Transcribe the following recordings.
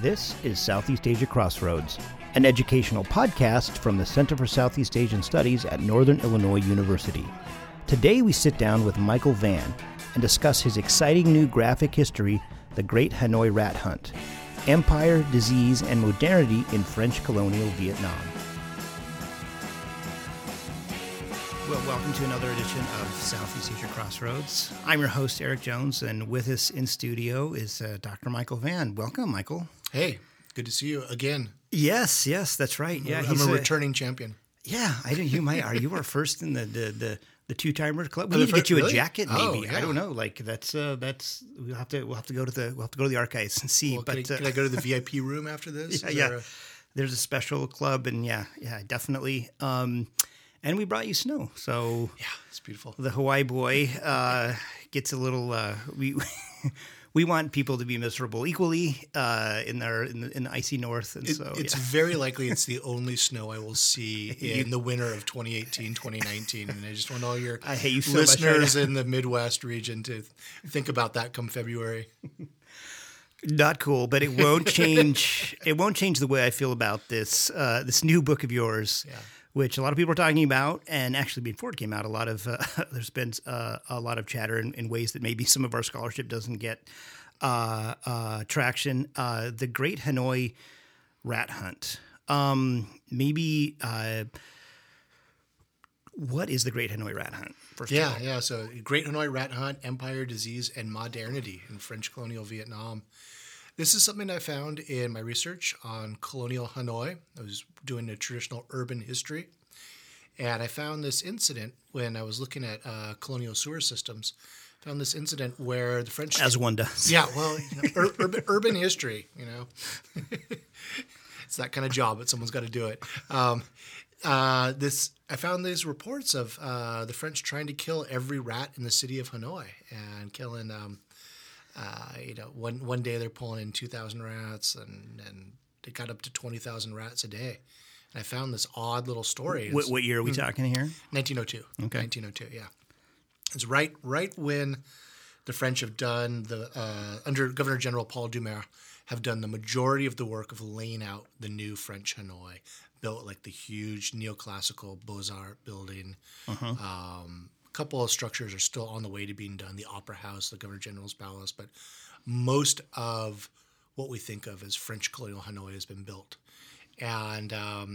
This is Southeast Asia Crossroads, an educational podcast from the Center for Southeast Asian Studies at Northern Illinois University. Today we sit down with Michael Vann and discuss his exciting new graphic history, The Great Hanoi Rat Hunt, Empire, Disease, and Modernity in French Colonial Vietnam. Well, welcome to another edition of Southeast Asia Crossroads. I'm your host, Eric Jones, and with us in studio is Dr. Michael Vann. Welcome, Michael. Hey, good to see you again. Yes, that's right. Yeah, I'm a returning champion. Yeah, you are first in the two-timer club. We need to get you a jacket, maybe. Oh, yeah. I don't know. Like that's we'll have to go to the archives and see. Well, but can I go to the VIP room after this? Yeah. There's a special club, and yeah, definitely. And we brought you snow, so yeah, it's beautiful. The Hawaii boy gets a little. We want people to be miserable equally in the icy north, and it's very likely it's the only snow I will see in the winter of 2018, 2019, and I just want all your listeners in the Midwest region to think about that come February. Not cool, but it won't change. It won't change the way I feel about this new book of yours. Yeah. Which a lot of people are talking about, and actually before it came out, there's been a lot of chatter in ways that maybe some of our scholarship doesn't get traction. The Great Hanoi Rat Hunt. What is the Great Hanoi Rat Hunt? First of all. So Great Hanoi Rat Hunt: Empire, Disease, and Modernity in French Colonial Vietnam. This is something I found in my research on colonial Hanoi. I was doing a traditional urban history, and I found this incident when I was looking at colonial sewer systems. Found this incident where the French... As one does. Yeah, well, urban history, you know. It's that kind of job, but someone's got to do it. I found these reports of the French trying to kill every rat in the city of Hanoi and killing... one day they're pulling in 2,000 rats, and it got up to 20,000 rats a day. And I found this odd little story. What year are we talking here? 1902. Okay. 1902, yeah. It's right when the French have done under Governor General Paul Dumer, have done the majority of the work of laying out the new French Hanoi, built like the huge neoclassical Beaux-Arts building. Uh-huh. Couple of structures are still on the way to being done, the Opera House, the Governor General's Palace, but most of what we think of as French colonial Hanoi has been built. And so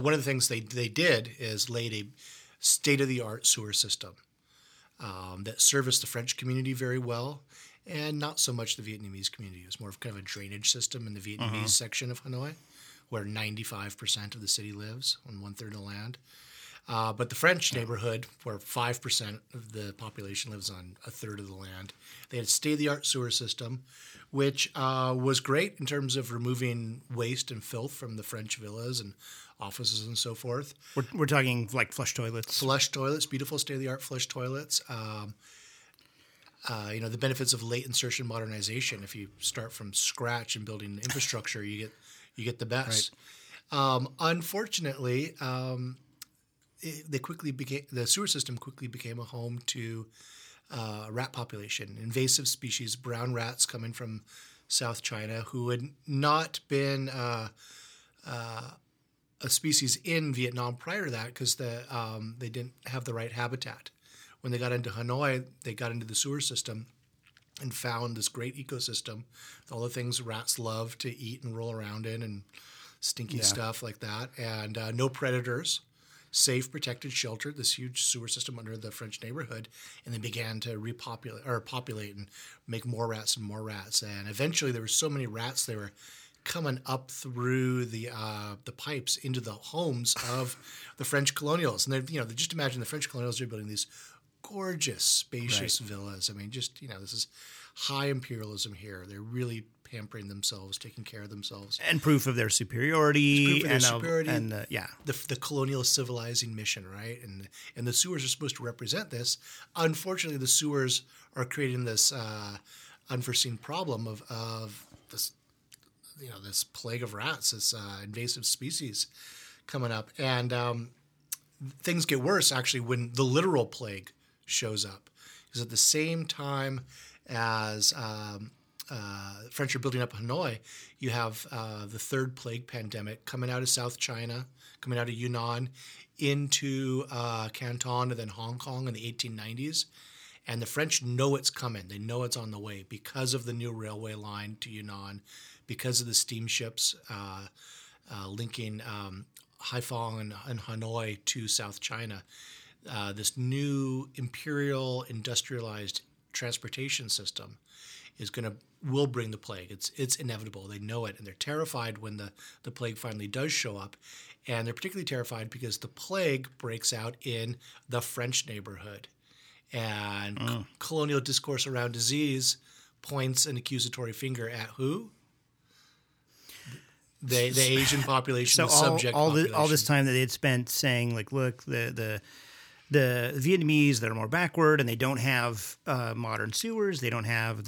one of the things they did is laid a state-of-the-art sewer system that serviced the French community very well and not so much the Vietnamese community. It was more of kind of a drainage system in the Vietnamese uh-huh. section of Hanoi, where 95% of the city lives on one-third of the land. But the French neighborhood, where 5% of the population lives on a third of the land, they had a state-of-the-art sewer system, which was great in terms of removing waste and filth from the French villas and offices and so forth. We're talking like flush toilets. Flush toilets, beautiful state-of-the-art flush toilets. The benefits of late insertion modernization. If you start from scratch and building infrastructure, you get the best. Right. Unfortunately. The sewer system quickly became a home to rat population, invasive species, brown rats coming from South China, who had not been a species in Vietnam prior to that because they didn't have the right habitat. When they got into Hanoi, they got into the sewer system and found this great ecosystem, all the things rats love to eat and roll around in and stinky stuff like that, and no predators. Safe, protected, sheltered, this huge sewer system under the French neighborhood, and they began to populate and make more rats. And eventually there were so many rats they were coming up through the pipes into the homes of the French colonials. And just imagine the French colonials are building these gorgeous, spacious villas. I mean, this is high imperialism here. They're really pampering themselves, taking care of themselves, and proof of their superiority. The colonial civilizing mission, right? And the sewers are supposed to represent this. Unfortunately, the sewers are creating this unforeseen problem of this, this plague of rats, this invasive species coming up, and things get worse actually when the literal plague shows up, because at the same time as French are building up Hanoi, you have the third plague pandemic coming out of South China, coming out of Yunnan, into Canton and then Hong Kong in the 1890s. And the French know it's coming. They know it's on the way because of the new railway line to Yunnan, because of the steamships linking Haiphong and Hanoi to South China. This new imperial industrialized transportation system is will bring the plague. It's inevitable. They know it, and they're terrified when the plague finally does show up. And they're particularly terrified because the plague breaks out in the French neighborhood. And colonial discourse around disease points an accusatory finger at who? The Asian population, so the subject population. All this time that they'd spent saying, like, look, the Vietnamese, they're more backward, and they don't have modern sewers. They don't have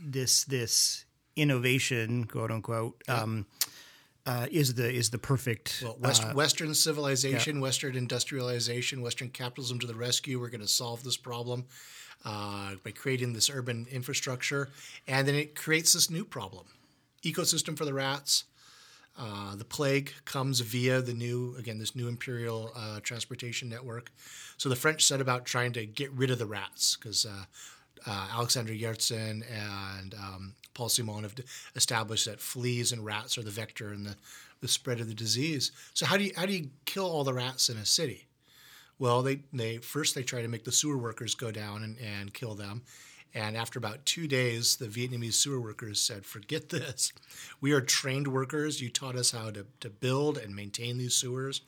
this innovation, quote unquote, is the perfect Western civilization, yeah. Western industrialization, Western capitalism to the rescue. We're going to solve this problem by creating this urban infrastructure, and then it creates this new problem: ecosystem for the rats. The plague comes via this new imperial transportation network. So the French set about trying to get rid of the rats because Alexander Yersin and Paul Simon have established that fleas and rats are the vector and the spread of the disease. So how do you kill all the rats in a city? Well, they first try to make the sewer workers go down and kill them. And after about 2 days, the Vietnamese sewer workers said, forget this. We are trained workers. You taught us how to build and maintain these sewers.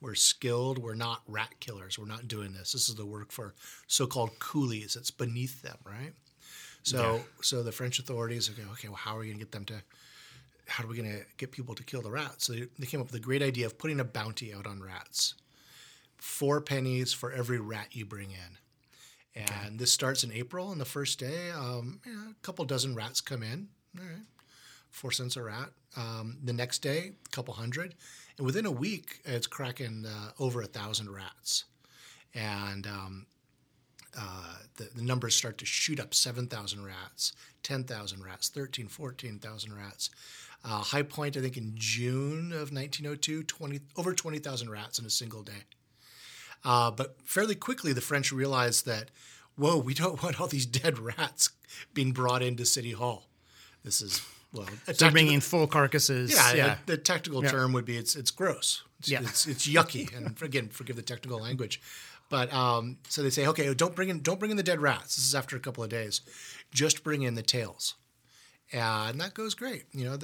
We're skilled. We're not rat killers. We're not doing this. This is the work for so-called coolies. It's beneath them, right? So yeah. So the French authorities go, okay, well, how are we going to get people to kill the rats? So they came up with the great idea of putting a bounty out on rats. 4 pennies for every rat you bring in. And this starts in April, and the first day, a couple dozen rats come in. All right, 4 cents a rat. The next day, a couple hundred. And within a week, it's cracking over 1,000 rats. And the numbers start to shoot up: 7,000 rats, 10,000 rats, 13,000, 14,000 rats. High point, I think, in June of 1902, over 20,000 rats in a single day. But fairly quickly, the French realized that, whoa, we don't want all these dead rats being brought into City Hall. This is, they're bringing full carcasses. Yeah, yeah. The technical term would be it's gross. It's yucky. And again, forgive the technical language. But so they say, okay, don't bring in the dead rats. This is after a couple of days. Just bring in the tails, and that goes great. You know,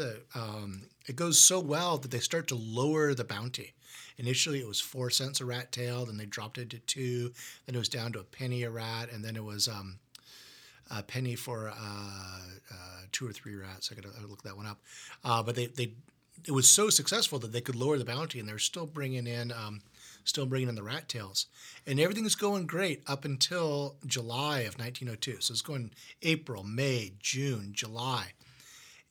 it goes so well that they start to lower the bounty. Initially, it was 4 cents a rat tail. Then they dropped it to 2. Then it was down to a penny a rat, and then it was a penny for 2 or 3 rats. I gotta look that one up. But it was so successful that they could lower the bounty, and they're still bringing in the rat tails, and everything's going great up until July of 1902. So it's going April, May, June, July,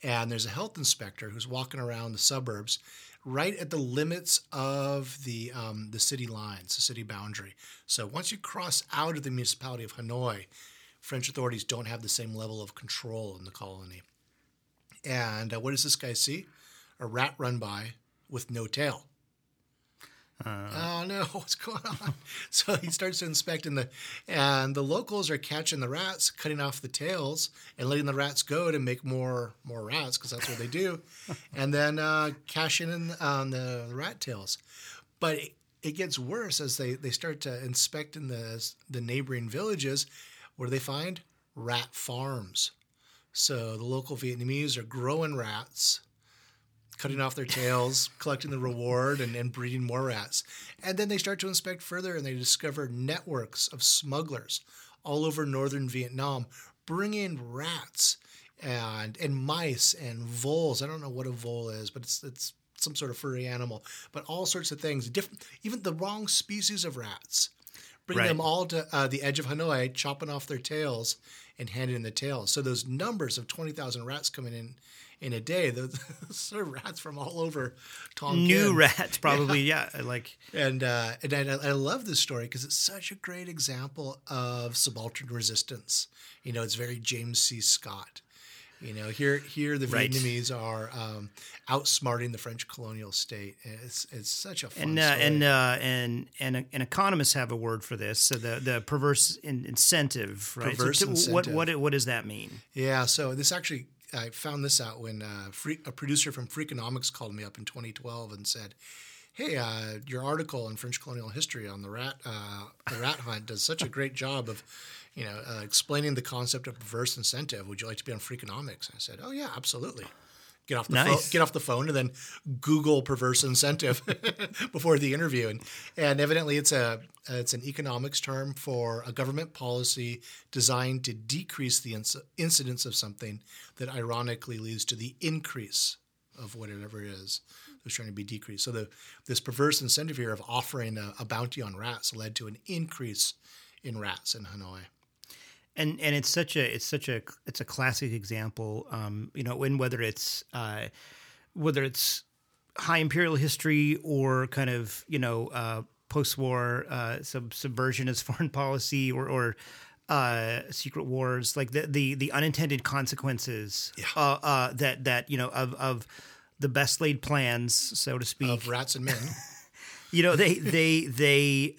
and there's a health inspector who's walking around the suburbs, right at the limits of the city lines, the city boundary. So once you cross out of the municipality of Hanoi, French authorities don't have the same level of control in the colony. And what does this guy see? A rat run by with no tail. Oh no, what's going on? So he starts to inspect, and the locals are catching the rats, cutting off the tails, and letting the rats go to make more rats, because that's what they do, and then cashing in on the rat tails. But it gets worse as they start to inspect in the neighboring villages, where they find rat farms. So the local Vietnamese are growing rats, cutting off their tails, collecting the reward, and breeding more rats. And then they start to inspect further, and they discover networks of smugglers all over northern Vietnam, bringing rats and mice and voles. I don't know what a vole is, but it's some sort of furry animal. But all sorts of things, different, even the wrong species of rats. bring them all to the edge of Hanoi, chopping off their tails and handing in the tails. So those numbers of 20,000 rats coming in a day, those are rats from all over Tonkin. New rats, probably, And I love this story because it's such a great example of subaltern resistance. You know, it's very James C. Scott. You know, here the Vietnamese are outsmarting the French colonial state. It's such a fun story. And economists have a word for this. So the perverse incentive, right? Perverse incentive. What does that mean? Yeah. So this actually, I found this out when a producer from Freakonomics called me up in 2012 and said, "Hey, your article in French colonial history on the rat hunt does such a great job of." You know, explaining the concept of perverse incentive. Would you like to be on Freakonomics? And I said, "Oh yeah, absolutely." Get off the phone, and then Google perverse incentive before the interview. And evidently, it's an economics term for a government policy designed to decrease the incidence of something that ironically leads to the increase of whatever it is that's trying to be decreased. So this perverse incentive here of offering a bounty on rats led to an increase in rats in Hanoi. And it's a classic example, you know, in whether it's high imperial history or kind of, you know, post-war subversion as foreign policy or secret wars, like the unintended consequences that you know of the best laid plans, so to speak, of rats and men. You know, they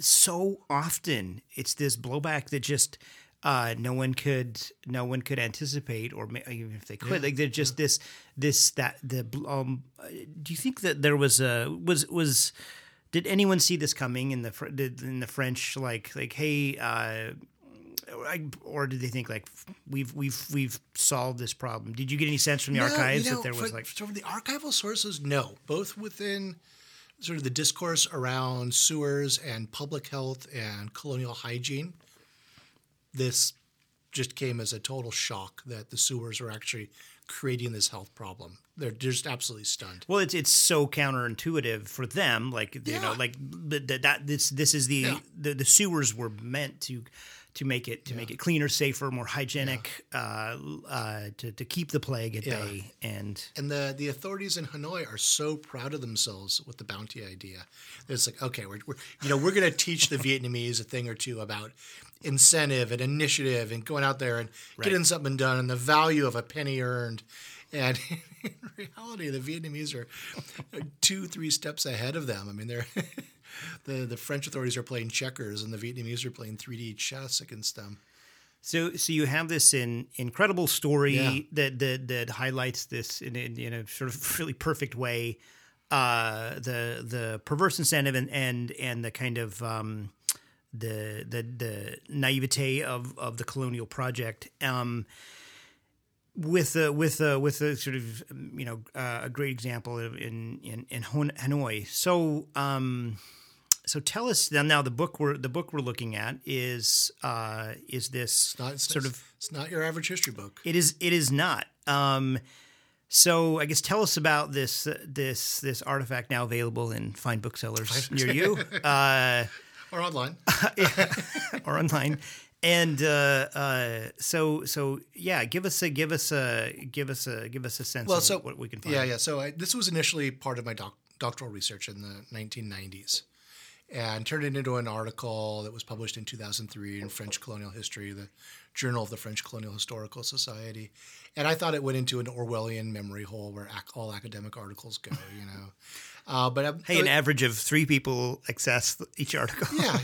so often it's this blowback that just no one could anticipate, or even if they could, like they're just do you think that there was did anyone see this coming in the French, like hey, or did they think like we've solved this problem? Did you get any sense from the archives that there was from the archival sources? No, both within sort of the discourse around sewers and public health and colonial hygiene. This just came as a total shock that the sewers were actually creating this health problem. They're just absolutely stunned. Well, it's so counterintuitive for them, like you know, like that this is the sewers were meant to make it cleaner, safer, more hygienic, to keep the plague at bay. And the authorities in Hanoi are so proud of themselves with the bounty idea. It's like, okay, we're going to teach the Vietnamese a thing or two about incentive and initiative and going out there and getting something done and the value of a penny earned. And in reality, the Vietnamese are 2-3 steps ahead of them. I mean, they're... The French authorities are playing checkers, and the Vietnamese are playing 3D chess against them. So you have this incredible story that highlights this in a sort of really perfect way, the perverse incentive and the kind of the naivete of the colonial project. With a sort of, you know, a great example in Hanoi. So tell us now. The book we're looking at is this it's not your average history book. It is not. So I guess tell us about this artifact now available in fine booksellers near you, or online, And give us a sense of what we can find. So this was initially part of my doctoral research in the 1990s, and turned it into an article that was published in 2003 in French Colonial History, the Journal of the French Colonial Historical Society. And I thought it went into an Orwellian memory hole where all academic articles go, you know. An average of 3 people access each article. Yeah.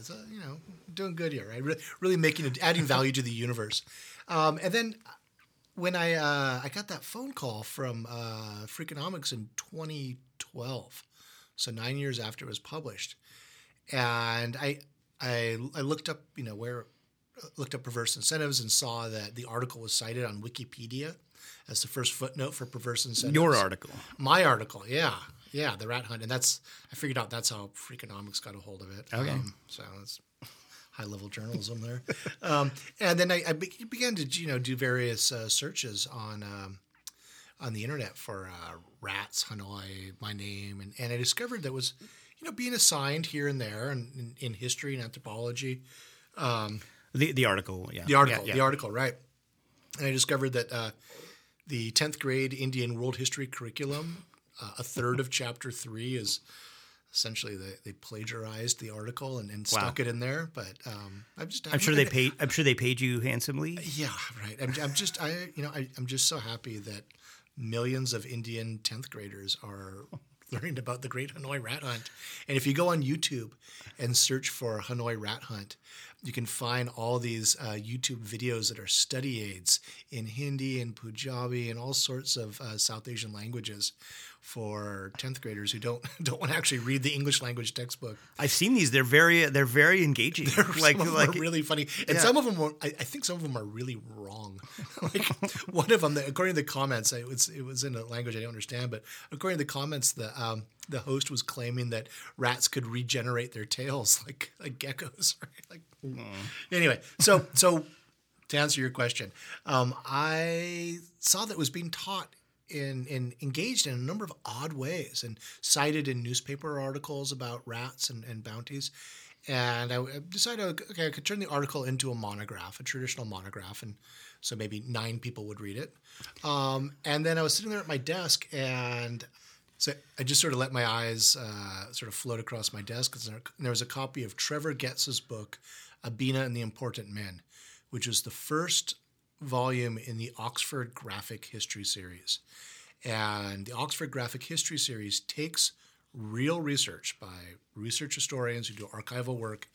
So, you know, doing good here, right? Really adding value to the universe. And then when I got that phone call from Freakonomics in 2012, so 9 years after it was published, and I looked up perverse incentives and saw that the article was cited on Wikipedia as the first footnote for perverse incentives. Your article, my article, the rat hunt, and I figured out that's how Freakonomics got a hold of it. Okay, so it's high level journalism there. And then I began to do various searches on the internet for rats Hanoi, my name, and I discovered that was being assigned here and there and in history and anthropology. The article, right. And I discovered that the 10th grade Indian world history curriculum, a third of chapter 3 is essentially they plagiarized the article and stuck it in there. But I'm sure they paid you handsomely. Yeah, right. I'm just so happy that millions of Indian 10th graders are learning about the Great Hanoi Rat Hunt. And if you go on YouTube and search for Hanoi Rat Hunt, you can find all these YouTube videos that are study aids in Hindi and Punjabi and all sorts of South Asian languages for 10th graders who don't want to actually read the English language textbook. I've seen these. They're very engaging. Some of them are really funny. And some of them I think some of them are really wrong. One of them, according to the comments, it was in a language I don't understand, but according to the comments, the host was claiming that rats could regenerate their tails like geckos. Right? Anyway, so to answer your question, I saw that it was being taught and engaged in a number of odd ways and cited in newspaper articles about rats and bounties. And I decided, okay, I could turn the article into a monograph, a traditional monograph, and so maybe 9 people would read it. And then I was sitting there at my desk, and so I just sort of let my eyes sort of float across my desk, and there was a copy of Trevor Goetz's book, Abina and the Important Men, which was the first volume in the Oxford Graphic History series. And the Oxford Graphic History series takes real research by research historians who do archival work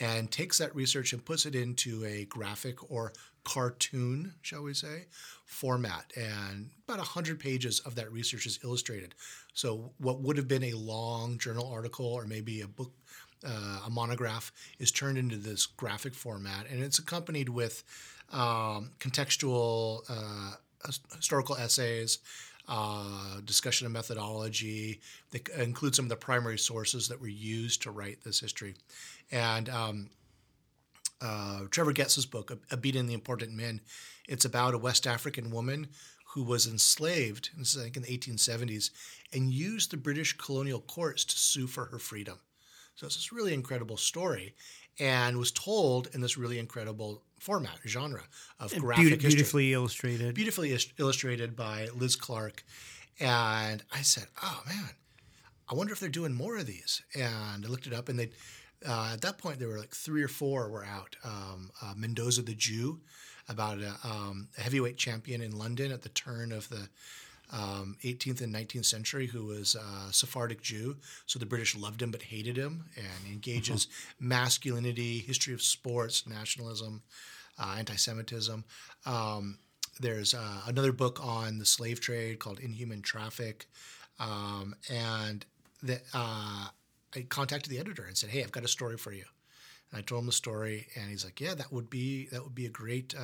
and takes that research and puts it into a graphic or cartoon, shall we say, format. And about 100 pages of that research is illustrated. So what would have been a long journal article or maybe a book, a monograph, is turned into this graphic format. And it's accompanied with contextual historical essays, discussion of methodology. They include some of the primary sources that were used to write this history. And Trevor Goetz's book, Abina and the Important Men, it's about a West African woman who was enslaved, this is I think in the 1870s, and used the British colonial courts to sue for her freedom. So it's this really incredible story, and was told in this really incredible format, genre of graphic history. Beautifully illustrated by Liz Clark. And I said, oh, man, I wonder if they're doing more of these. And I looked it up, and they at that point there were like 3 or 4 were out. Mendoza the Jew, about a heavyweight champion in London at the turn of the 18th and 19th century, who was a Sephardic Jew. So the British loved him but hated him, and engages masculinity, history of sports, nationalism, anti-Semitism. There's another book on the slave trade called Inhuman Traffic. And I contacted the editor and said, hey, I've got a story for you. And I told him the story, and he's like, yeah, that would be a great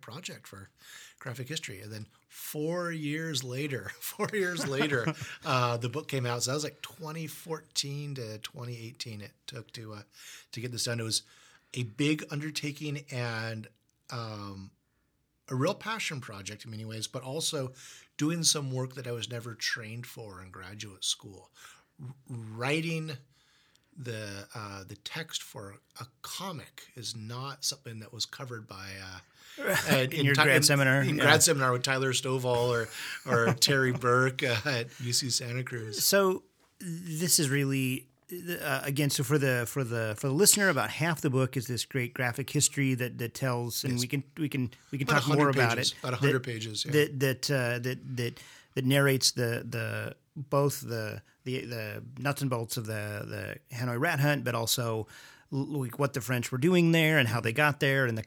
project for graphic history. And then 4 years later, the book came out. So that was like 2014 to 2018 it took to get this done. It was a big undertaking and a real passion project in many ways, but also doing some work that I was never trained for in graduate school. Writing the text for a comic is not something that was covered by in grad seminar with Tyler Stovall or Terry Burke at UC Santa Cruz. So this is really again. So for the listener, about half the book is this great graphic history that tells, and we can talk more about it. About 100 pages. Yeah. That narrates both the nuts and bolts of the Hanoi Rat Hunt, but also like what the French were doing there and how they got there, and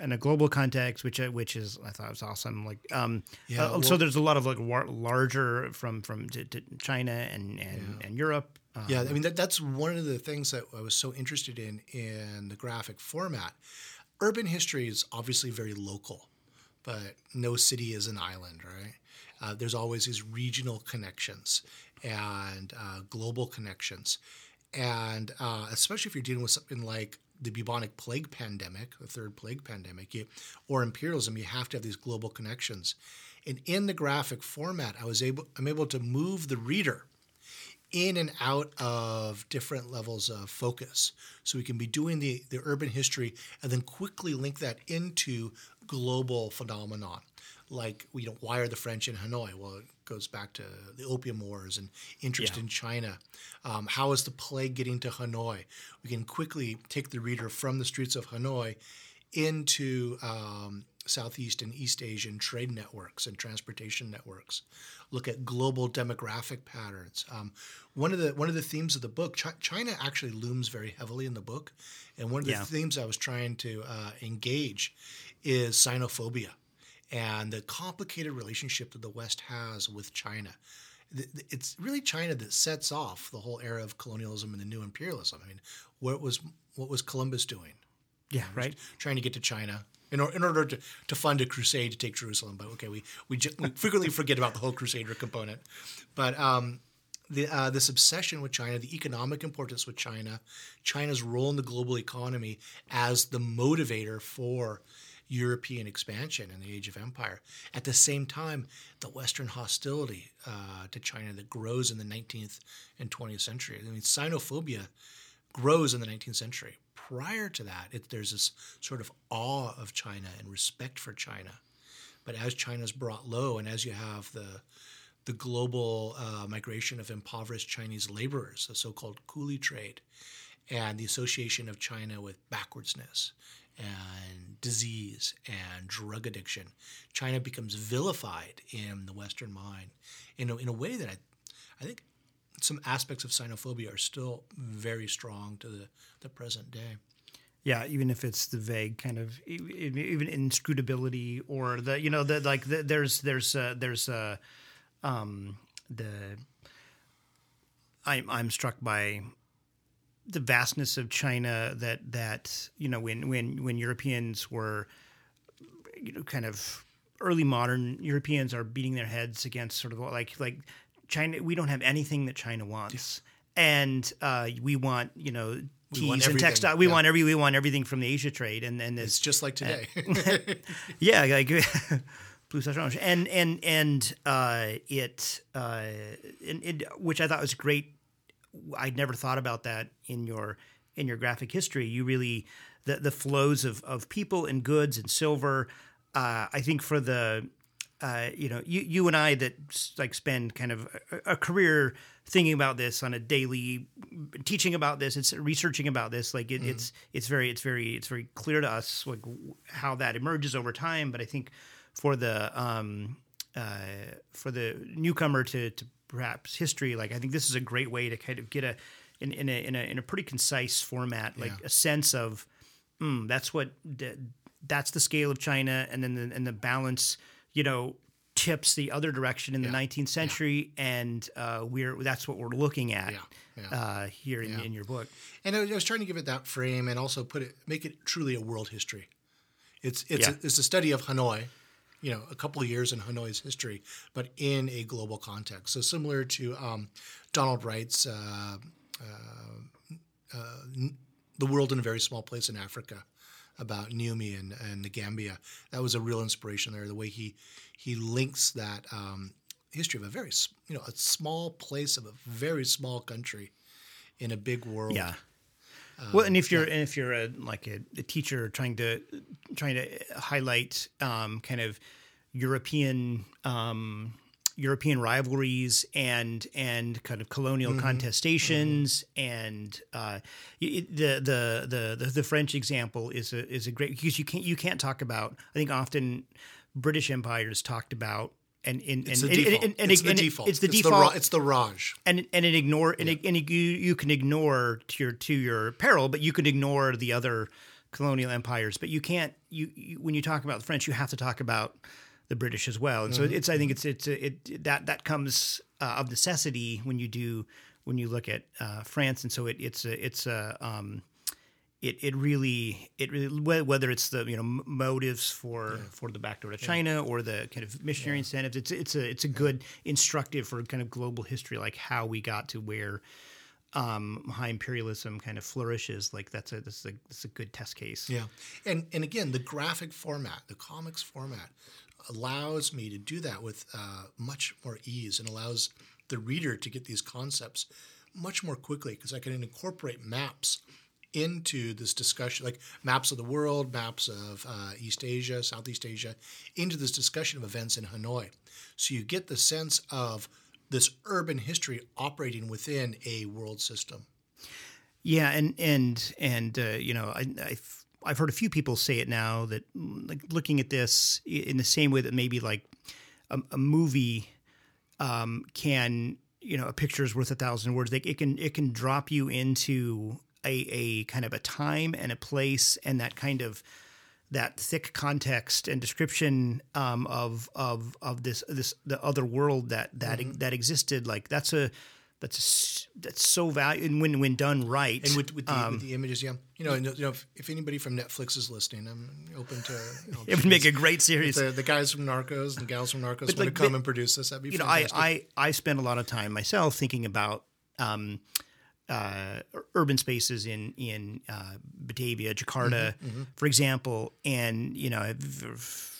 in a global context, which is, I thought, was awesome. So there's a lot of like larger from China and Europe. That's one of the things that I was so interested in the graphic format. Urban history is obviously very local, but no city is an island, right? There's always these regional connections and global connections. And especially if you're dealing with something like the bubonic plague pandemic, the third plague pandemic, or imperialism, you have to have these global connections. And in the graphic format, I'm able to move the reader in and out of different levels of focus. So we can be doing the urban history and then quickly link that into global phenomenon. Like, why are the French in Hanoi? Well, it goes back to the Opium Wars and interest in China. How is the plague getting to Hanoi? We can quickly take the reader from the streets of Hanoi into Southeast and East Asian trade networks and transportation networks. Look at global demographic patterns. One of the themes of the book, China actually looms very heavily in the book, and one of the themes I was trying to engage is Sinophobia and the complicated relationship that the West has with China. It's really China that sets off the whole era of colonialism and the new imperialism. I mean, what was Columbus doing? Yeah, right. Trying to get to China in order to fund a crusade to take Jerusalem. But okay, we frequently forget about the whole crusader component. But this obsession with China, the economic importance with China, China's role in the global economy as the motivator for European expansion in the Age of Empire. At the same time, the Western hostility to China that grows in the 19th and 20th century. I mean, Sinophobia grows in the 19th century. Prior to that, there's this sort of awe of China and respect for China. But as China's brought low and as you have the global migration of impoverished Chinese laborers, the so-called coolie trade, and the association of China with backwardsness and disease and drug addiction, China becomes vilified in the Western mind in a way that I think some aspects of Sinophobia are still very strong to the present day. Yeah, even if it's the vague kind of even inscrutability or I'm struck by the vastness of China that when Europeans were kind of early modern Europeans are beating their heads against sort of like China, we don't have anything that China wants, and we want teas and textile. We want everything from the Asia trade, and it's just like today. Which I thought was great. I'd never thought about that in your graphic history. You really the flows of people and goods and silver. I think for the you and I that spend kind of a career thinking about this on a daily, teaching about this, it's researching about this. It's very clear to us how that emerges over time. But I think for the newcomer to perhaps history, I think this is a great way to kind of get in a pretty concise format, a sense of that's the scale of China, and then the balance. Tips the other direction in the 19th century, and that's what we're looking at here in your book. And I was trying to give it that frame, and also make it truly a world history. It's a study of Hanoi, a couple of years in Hanoi's history, but in a global context. So similar to Donald Wright's "The World in a Very Small Place in Africa," about Niumi and the Gambia. That was a real inspiration there, the way he links that history of a very, a small place of a very small country in a big world. Yeah. If you're a teacher trying to highlight kind of European rivalries and kind of colonial contestations, and the French example is a great, because you can't talk about, I think often British empires talked about, it's the default. It's the Raj, and you can ignore to your peril, but you can ignore the other colonial empires, but you can't. You when you talk about the French, you have to talk about the British as well, and so it's. I think that comes of necessity when you look at France, and so it really whether it's the motives for the backdoor to China or the kind of missionary incentives. It's a good instructive for kind of global history, like how we got to where high imperialism kind of flourishes. That's a good test case. Yeah, and again, the graphic format, the comics format, allows me to do that with much more ease, and allows the reader to get these concepts much more quickly, because I can incorporate maps into this discussion, like maps of the world, maps of East Asia, Southeast Asia, into this discussion of events in Hanoi. So you get the sense of this urban history operating within a world system. Yeah, and you know, I've heard a few people say it now that, like, looking at this in the same way that maybe like a movie can, you know, a picture is worth 1,000 words. Like it can drop you into a kind of a time and a place, and that kind of that thick context and description of this the other world that mm-hmm. that existed. Like that's so valuable, and when done right, and with the images, yeah. You know, if anybody from Netflix is listening, I'm open to. You know, it would make a great series. The guys from Narcos and gals from Narcos want to come and produce this. That'd be fantastic. You know, I spend a lot of time myself thinking about urban spaces in Batavia, Jakarta, mm-hmm, mm-hmm. for example, and you know. I've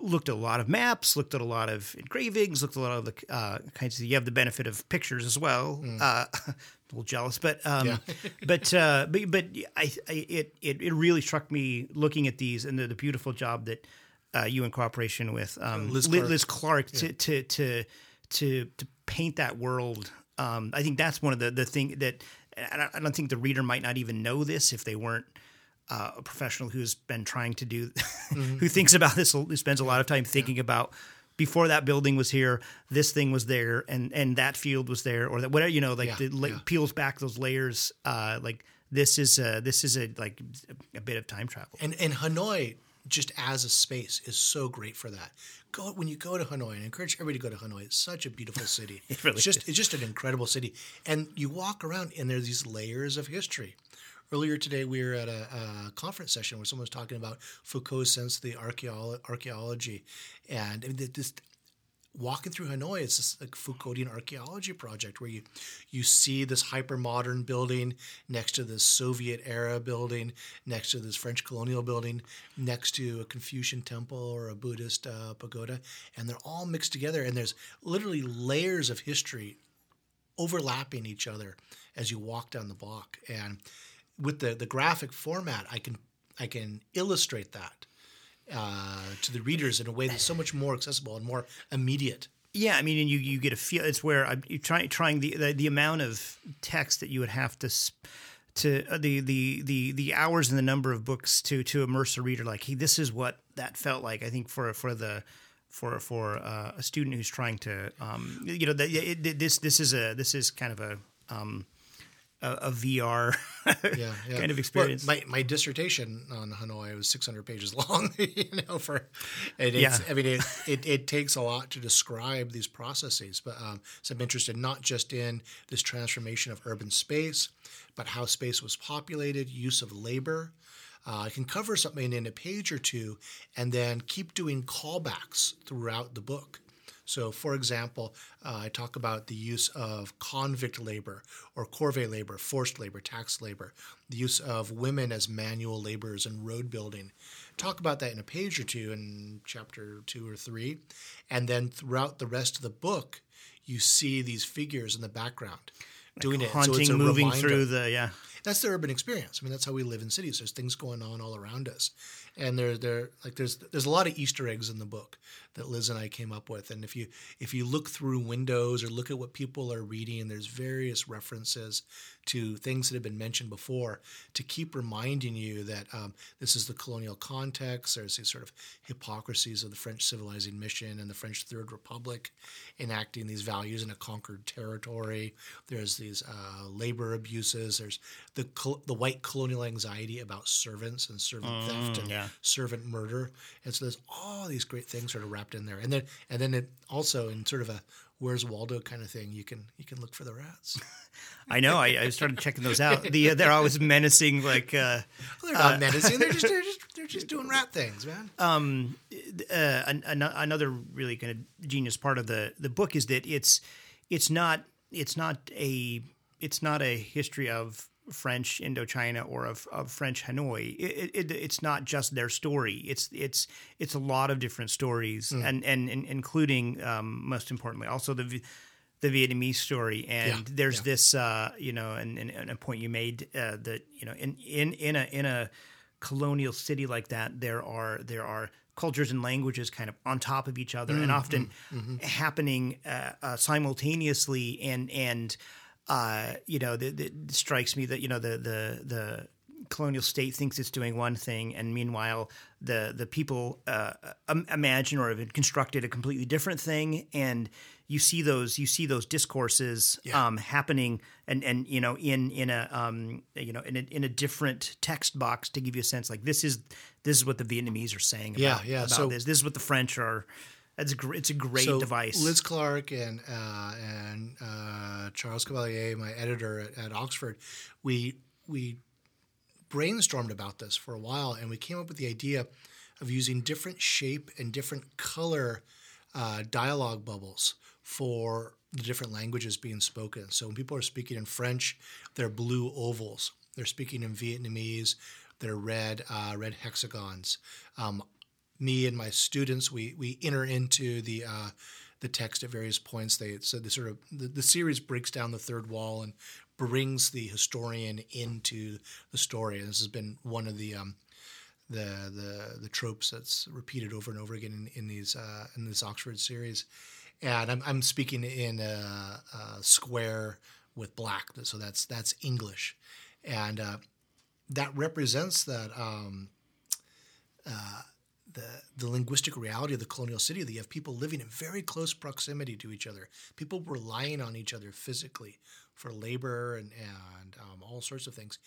looked at a lot of maps, looked at a lot of engravings, looked at a lot of the kinds of, you have the benefit of pictures as well. I'm a little jealous, but it really struck me looking at these and the beautiful job that you in cooperation with Liz Clark yeah. to paint that world. I think that's one of the thing that I don't think the reader might not even know this if they weren't a professional who's been trying to do, mm-hmm. who thinks about this, who spends a lot of time thinking yeah. about before that building was here, this thing was there, and that field was there, or that whatever, you know, like peels back those layers. Like this is a bit of time travel. And Hanoi just as a space is so great for that. When you go to Hanoi, and I encourage everybody to go to Hanoi. It's such a beautiful city. It really is. It's just an incredible city, and you walk around and there's these layers of history. Earlier today, we were at a conference session where someone was talking about Foucault's sense of the archaeology. And I mean, just walking through Hanoi, it's this like Foucauldian archaeology project where you see this hyper-modern building next to this Soviet-era building, next to this French colonial building, next to a Confucian temple or a Buddhist pagoda. And they're all mixed together. And there's literally layers of history overlapping each other as you walk down the block. And with the graphic format, I can illustrate that to the readers in a way that's so much more accessible and more immediate. Yeah, I mean, and you get a feel. It's where you're trying the amount of text that you would have to the hours and the number of books to immerse a reader. Like, hey, this is what that felt like. I think for a student who's trying to this is kind of a VR kind of experience. Well, my dissertation on Hanoi was 600 pages long, you know, it takes a lot to describe these processes, but so I'm interested not just in this transformation of urban space, but how space was populated, use of labor. I can cover something in a page or two and then keep doing callbacks throughout the book. So, for example, I talk about the use of convict labor or corvée labor, forced labor, tax labor, the use of women as manual laborers in road building. Talk about that in a page or two in chapter 2 or 3. And then throughout the rest of the book, you see these figures in the background doing it. Haunting, so it's a moving reminder. Through the, yeah. That's the urban experience. I mean, that's how we live in cities. There's things going on all around us. And there's a lot of Easter eggs in the book that Liz and I came up with. And if you look through windows or look at what people are reading, there's various references to things that have been mentioned before to keep reminding you that this is the colonial context. There's these sort of hypocrisies of the French civilizing mission and the French Third Republic enacting these values in a conquered territory. There's these labor abuses. There's the white colonial anxiety about servants and servant theft and servant murder. And so there's all these great things sort of wrapped in there. And then it also in sort of a Where's Waldo kind of thing, you can look for the rats. I know. I started checking those out. They're always menacing. Like well, they're not menacing. They're just doing rat things, man. Another really kind of genius part of the book is that it's not a history of French Indochina or of French Hanoi. It's not just their story. It's a lot of different stories, and including most importantly also the the Vietnamese story. And there's this, you know, and a point you made that, you know, in a colonial city like that, there are cultures and languages kind of on top of each other, and often happening simultaneously. And you know, it strikes me that, you know, the colonial state thinks it's doing one thing, and meanwhile the people imagine or have constructed a completely different thing. And you see those discourses happening, and you know, in a different text box to give you a sense, like this is what the Vietnamese are saying about this. This is what the French are. It's a great device. Liz Clark and Charles Cavalier, my editor at Oxford, we brainstormed about this for a while, and we came up with the idea of using different shape and different color dialogue bubbles for the different languages being spoken. So when people are speaking in French, they're blue ovals. They're speaking in Vietnamese, they're red hexagons. Me and my students, we enter into the text at various points. The series breaks down the third wall and brings the historian into the story. And this has been one of the tropes that's repeated over and over again in this Oxford series. And I'm speaking in a square with black, so that's English, and that represents that. The linguistic reality of the colonial city, that you have people living in very close proximity to each other, people relying on each other physically for labor and all sorts of things.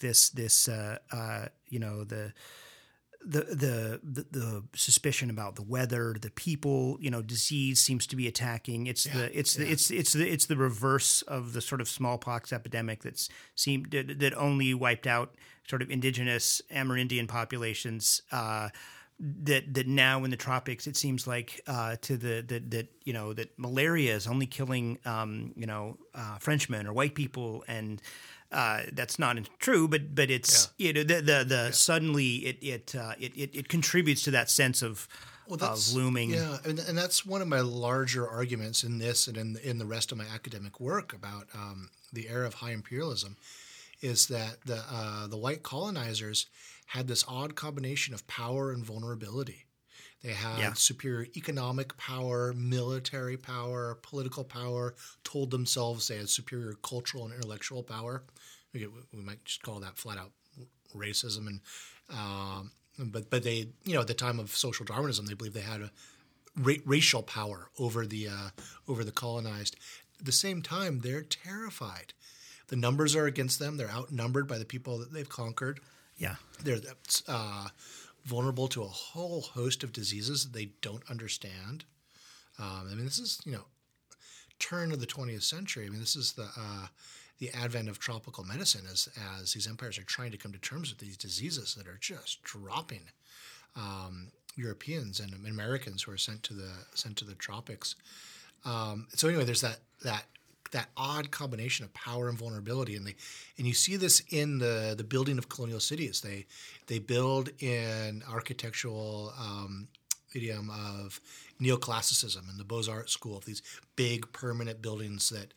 This you know, the suspicion about the weather, the people, you know, disease seems to be attacking. It's the reverse of the sort of smallpox epidemic that only wiped out sort of indigenous Amerindian populations. That now in the tropics, it seems like that malaria is only killing Frenchmen or white people, and that's not true, but it's suddenly it contributes to that sense of looming. Yeah, and that's one of my larger arguments in this and in the rest of my academic work about the era of high imperialism, is that the white colonizers had this odd combination of power and vulnerability. They had superior economic power, military power, political power, told themselves they had superior cultural and intellectual power. We might just call that flat out racism. And but they, you know, at the time of social Darwinism, they believed they had a racial power over the colonized. At the same time, they're terrified. The numbers are against them. They're outnumbered by the people that they've conquered. Yeah, they're vulnerable to a whole host of diseases that they don't understand. I mean, this is, you know, turn of the 20th century. I mean, this is the advent of tropical medicine as these empires are trying to come to terms with these diseases that are just dropping Europeans and Americans who are sent to the tropics. So anyway, there's that odd combination of power and vulnerability, and you see this in the building of colonial cities. They build in architectural idiom of neoclassicism and the Beaux-Arts school, of these big permanent buildings that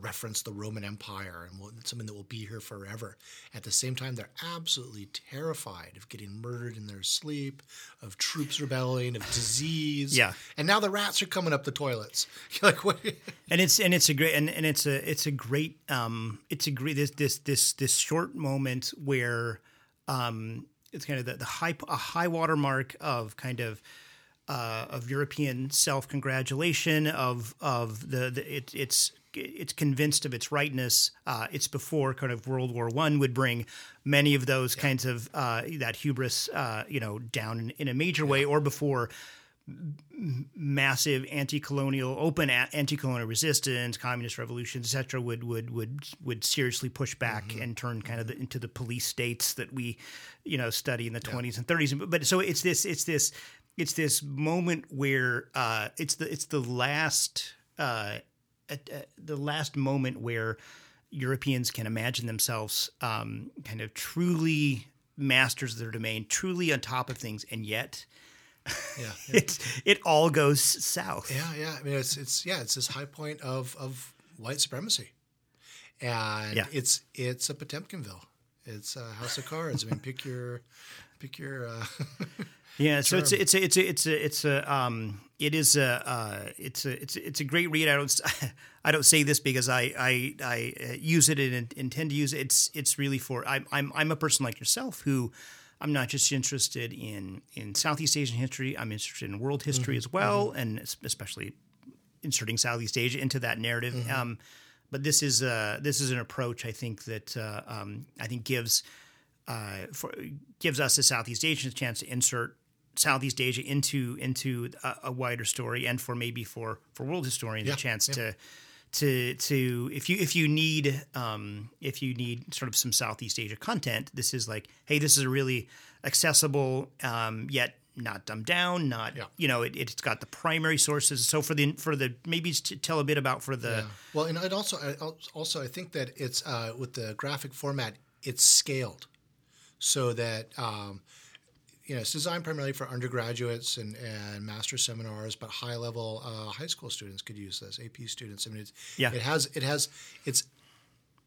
reference the Roman Empire and something that will be here forever. At the same time, they're absolutely terrified of getting murdered in their sleep, of troops rebelling, of disease. Yeah, and now the rats are coming up the toilets. You're like, what? It's a great short moment where it's kind of the high water mark of kind of European self-congratulation, of the it's it's convinced of its rightness. It's before kind of World War I would bring many of those kinds of that hubris, down in a major way, or before massive anti-colonial, open anti-colonial resistance, communist revolutions, et cetera, would seriously push back and turn kind of into the police states that we, study in the 20s and 30s. But so it's this moment where it's the last moment where Europeans can imagine themselves kind of truly masters of their domain, truly on top of things, and yet it all goes south. I mean, it's this high point of white supremacy, and it's a Potemkinville. It's a house of cards. I mean, pick your. So it's a great read. I don't say this because I use it and intend to use it. It's really for I'm a person like yourself who. I'm not just interested in Southeast Asian history. I'm interested in world history as well, and especially inserting Southeast Asia into that narrative. But this is an approach I think that gives us as Southeast Asians a chance to insert Southeast Asia into a wider story, and for world historians a chance to if you need sort of some Southeast Asia content, this is like, hey, this is a really accessible yet not dumbed down, not it's got the primary sources. So for the maybe to tell a bit about for the well, and also I think that it's with the graphic format, it's scaled so that it's designed primarily for undergraduates and master seminars, but high-level high school students could use this. AP students, I mean,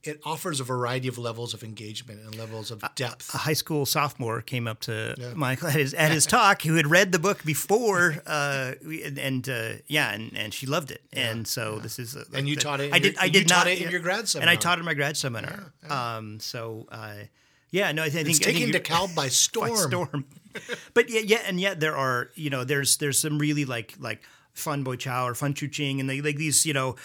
it offers a variety of levels of engagement and levels of depth. A high school sophomore came up to Michael at his talk, who had read the book before, and she loved it, and so this is. And you taught it. I did not taught it in your grad seminar, and I taught it in my grad seminar. I think it's taking DeKalb by storm. But yet there are there's some really like Fan Bo Chow or Fan Chu Ching and the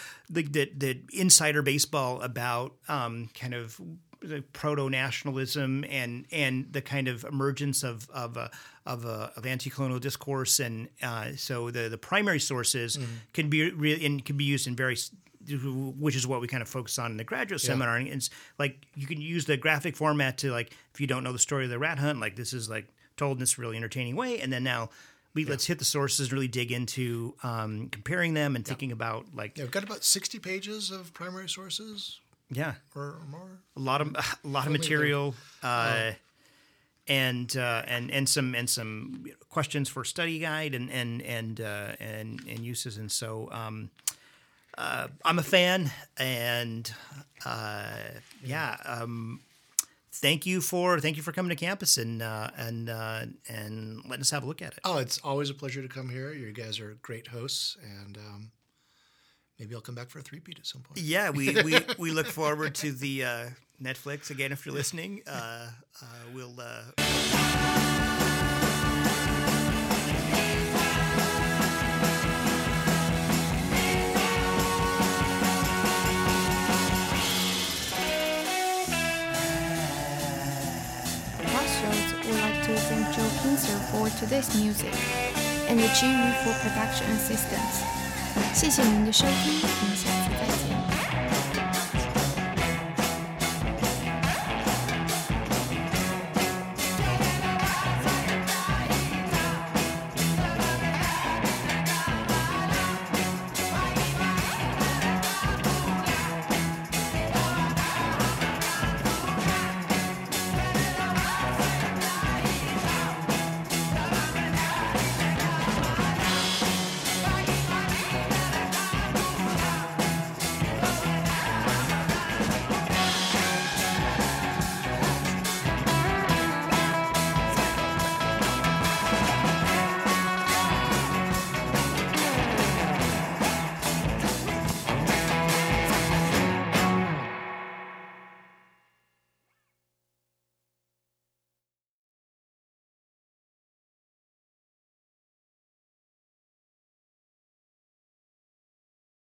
insider baseball about kind of the proto nationalism and the kind of emergence of anti-colonial discourse, and so the primary sources can be really and can be used in various. Which is what we kind of focus on in the graduate seminar. And it's like you can use the graphic format to, like, if you don't know the story of the rat hunt, like this is like told in this really entertaining way. And then now let's hit the sources and really dig into comparing them and thinking about like we've got about 60 pages of primary sources. Yeah, or more. A lot of material. And some questions for study guide and uses, and so. I'm a fan, and thank you for coming to campus and letting us have a look at it. Oh, it's always a pleasure to come here. You guys are great hosts, and maybe I'll come back for a three-peat at some point. Yeah, we look forward to the Netflix again. If you're listening, we'll. Joe Kinser for today's music and the GU for production assistance. 谢谢您的收听。